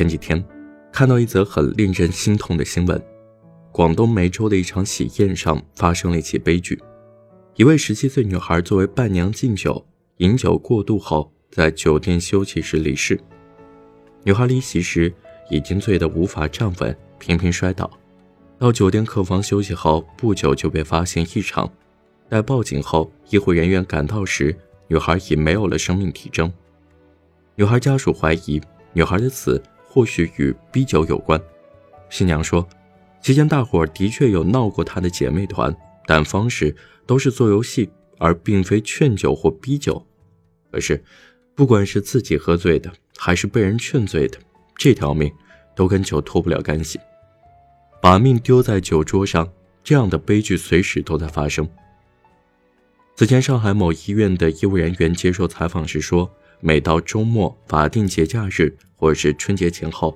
前几天看到一则很令人心痛的新闻，广东梅州的一场喜宴上发生了一起悲剧。一位17岁女孩作为伴娘敬酒，饮酒过度后在酒店休息时离世。女孩离席时已经醉得无法站稳，频频摔倒，到酒店客房休息后不久就被发现异常。待报警后，医护人员赶到时，女孩已没有了生命体征。女孩家属怀疑女孩的死或许与逼酒有关。新娘说，期间大伙的确有闹过她的姐妹团，但方式都是做游戏，而并非劝酒或逼酒。可是不管是自己喝醉的还是被人劝醉的，这条命都跟酒脱不了干系。把命丢在酒桌上，这样的悲剧随时都在发生。此前上海某医院的医务人员接受采访时说，每到周末、法定节假日或是春节前后，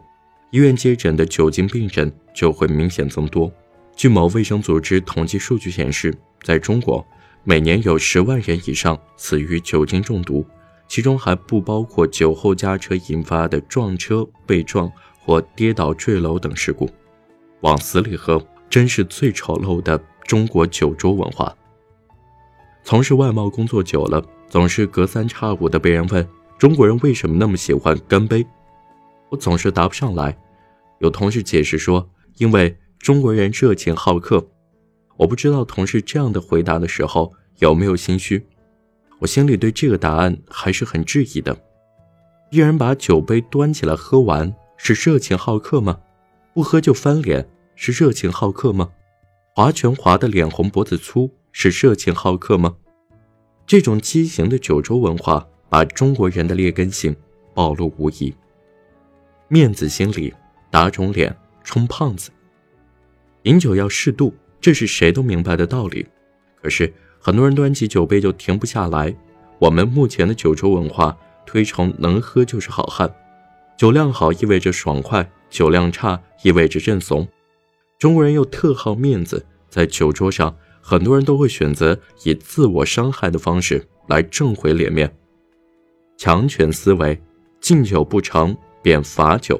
医院接诊的酒精病人就会明显增多。据某卫生组织统计数据显示，在中国每年有10万人以上死于酒精中毒，其中还不包括酒后驾车引发的撞车、被撞或跌倒坠楼等事故。往死里喝，真是最丑陋的中国酒桌文化。从事外贸工作久了，总是隔三差五的被人问中国人为什么那么喜欢干杯，我总是答不上来。有同事解释说，因为中国人热情好客。我不知道同事这样的回答的时候有没有心虚，我心里对这个答案还是很质疑的。一人把酒杯端起来喝完是热情好客吗？不喝就翻脸是热情好客吗？划拳划得脸红脖子粗是热情好客吗？这种畸形的酒桌文化把中国人的劣根性暴露无遗。面子心理，打肿脸充胖子。饮酒要适度，这是谁都明白的道理，可是很多人端起酒杯就停不下来。我们目前的酒桌文化推崇能喝就是好汉，酒量好意味着爽快，酒量差意味着认怂。中国人又特好面子，在酒桌上很多人都会选择以自我伤害的方式来挣回脸面。强权思维，敬酒不成便罚酒，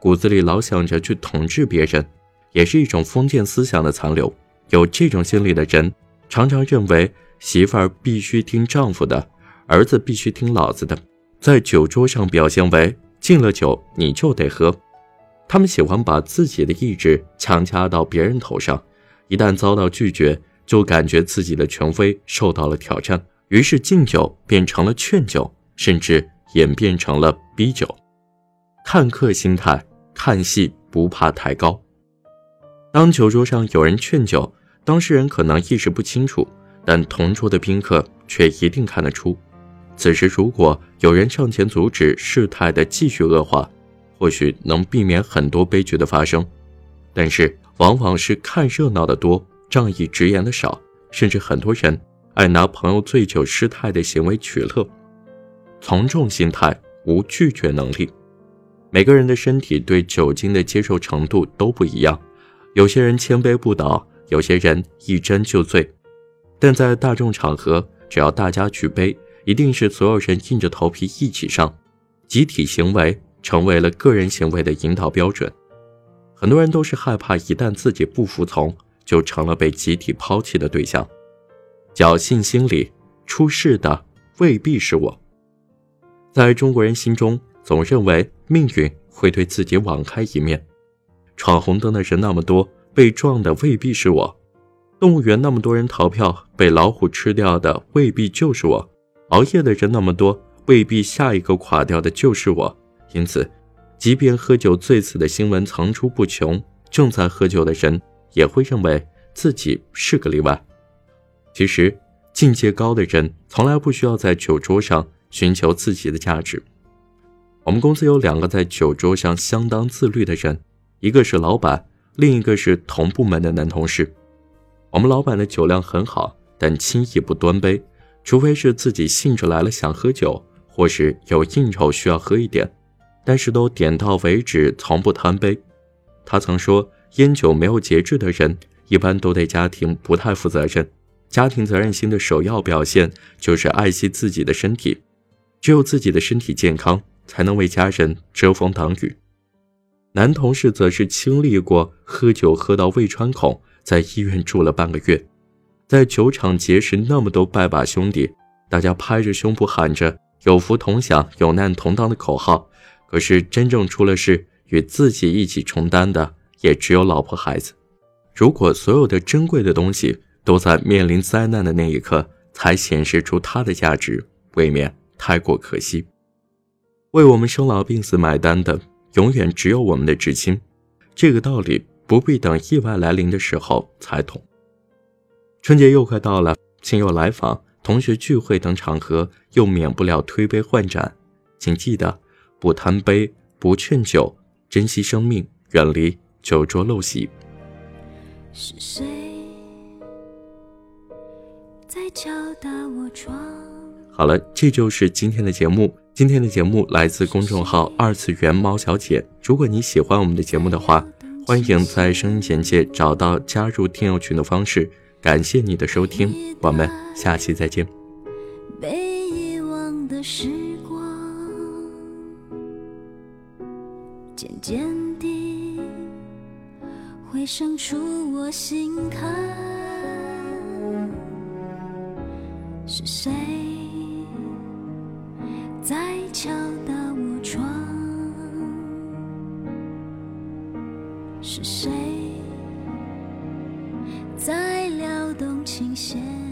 骨子里老想着去统治别人，也是一种封建思想的残留。有这种心理的人常常认为媳妇儿必须听丈夫的，儿子必须听老子的，在酒桌上表现为敬了酒你就得喝。他们喜欢把自己的意志强加到别人头上，一旦遭到拒绝，就感觉自己的权威受到了挑战，于是敬酒变成了劝酒，甚至演变成了逼酒。看客心态，看戏不怕抬高。当酒桌上有人劝酒，当事人可能意识不清楚，但同桌的宾客却一定看得出。此时如果有人上前阻止事态的继续恶化，或许能避免很多悲剧的发生。但是往往是看热闹的多，仗义直言的少，甚至很多人爱拿朋友醉酒失态的行为取乐。从众心态，无拒绝能力。每个人的身体对酒精的接受程度都不一样，有些人千杯不倒，有些人一针就醉。但在大众场合，只要大家举杯，一定是所有人硬着头皮一起上。集体行为成为了个人行为的引导标准。很多人都是害怕一旦自己不服从，就成了被集体抛弃的对象。侥幸心理，出事的未必是我。在中国人心中，总认为命运会对自己网开一面。闯红灯的人那么多，被撞的未必是我。动物园那么多人逃票，被老虎吃掉的未必就是我。熬夜的人那么多，未必下一个垮掉的就是我。因此即便喝酒醉死的新闻层出不穷，正在喝酒的人也会认为自己是个例外。其实境界高的人从来不需要在酒桌上寻求自己的价值。我们公司有2个在酒桌上相当自律的人，一个是老板，另一个是同部门的男同事。我们老板的酒量很好，但轻易不端杯，除非是自己兴致来了想喝酒，或是有应酬需要喝一点，但是都点到为止，从不贪杯。他曾说，烟酒没有节制的人一般都对家庭不太负责任，家庭责任心的首要表现就是爱惜自己的身体，只有自己的身体健康，才能为家人遮风挡雨。男同事则是经历过喝酒喝到胃穿孔，在医院住了半个月。在酒场结识那么多拜把兄弟，大家拍着胸脯喊着有福同享有难同当的口号，可是真正出了事与自己一起承担的也只有老婆孩子。如果所有的珍贵的东西都在面临灾难的那一刻才显示出它的价值，未免太过可惜。为我们生老病死买单的永远只有我们的至亲，这个道理不必等意外来临的时候才懂。春节又快到了，亲友来访、同学聚会等场合又免不了推杯换盏，请记得不贪杯，不劝酒，珍惜生命，远离酒桌陋习。是谁在敲打我窗？好了，这就是今天的节目。今天的节目来自公众号二次元猫小姐。如果你喜欢我们的节目的话，欢迎在声音简介找到加入听友群的方式。感谢你的收听，我们下期再见。被遗忘的时光渐渐地回声出我心坎，是谁在敲打我窗？是谁在撩动琴弦？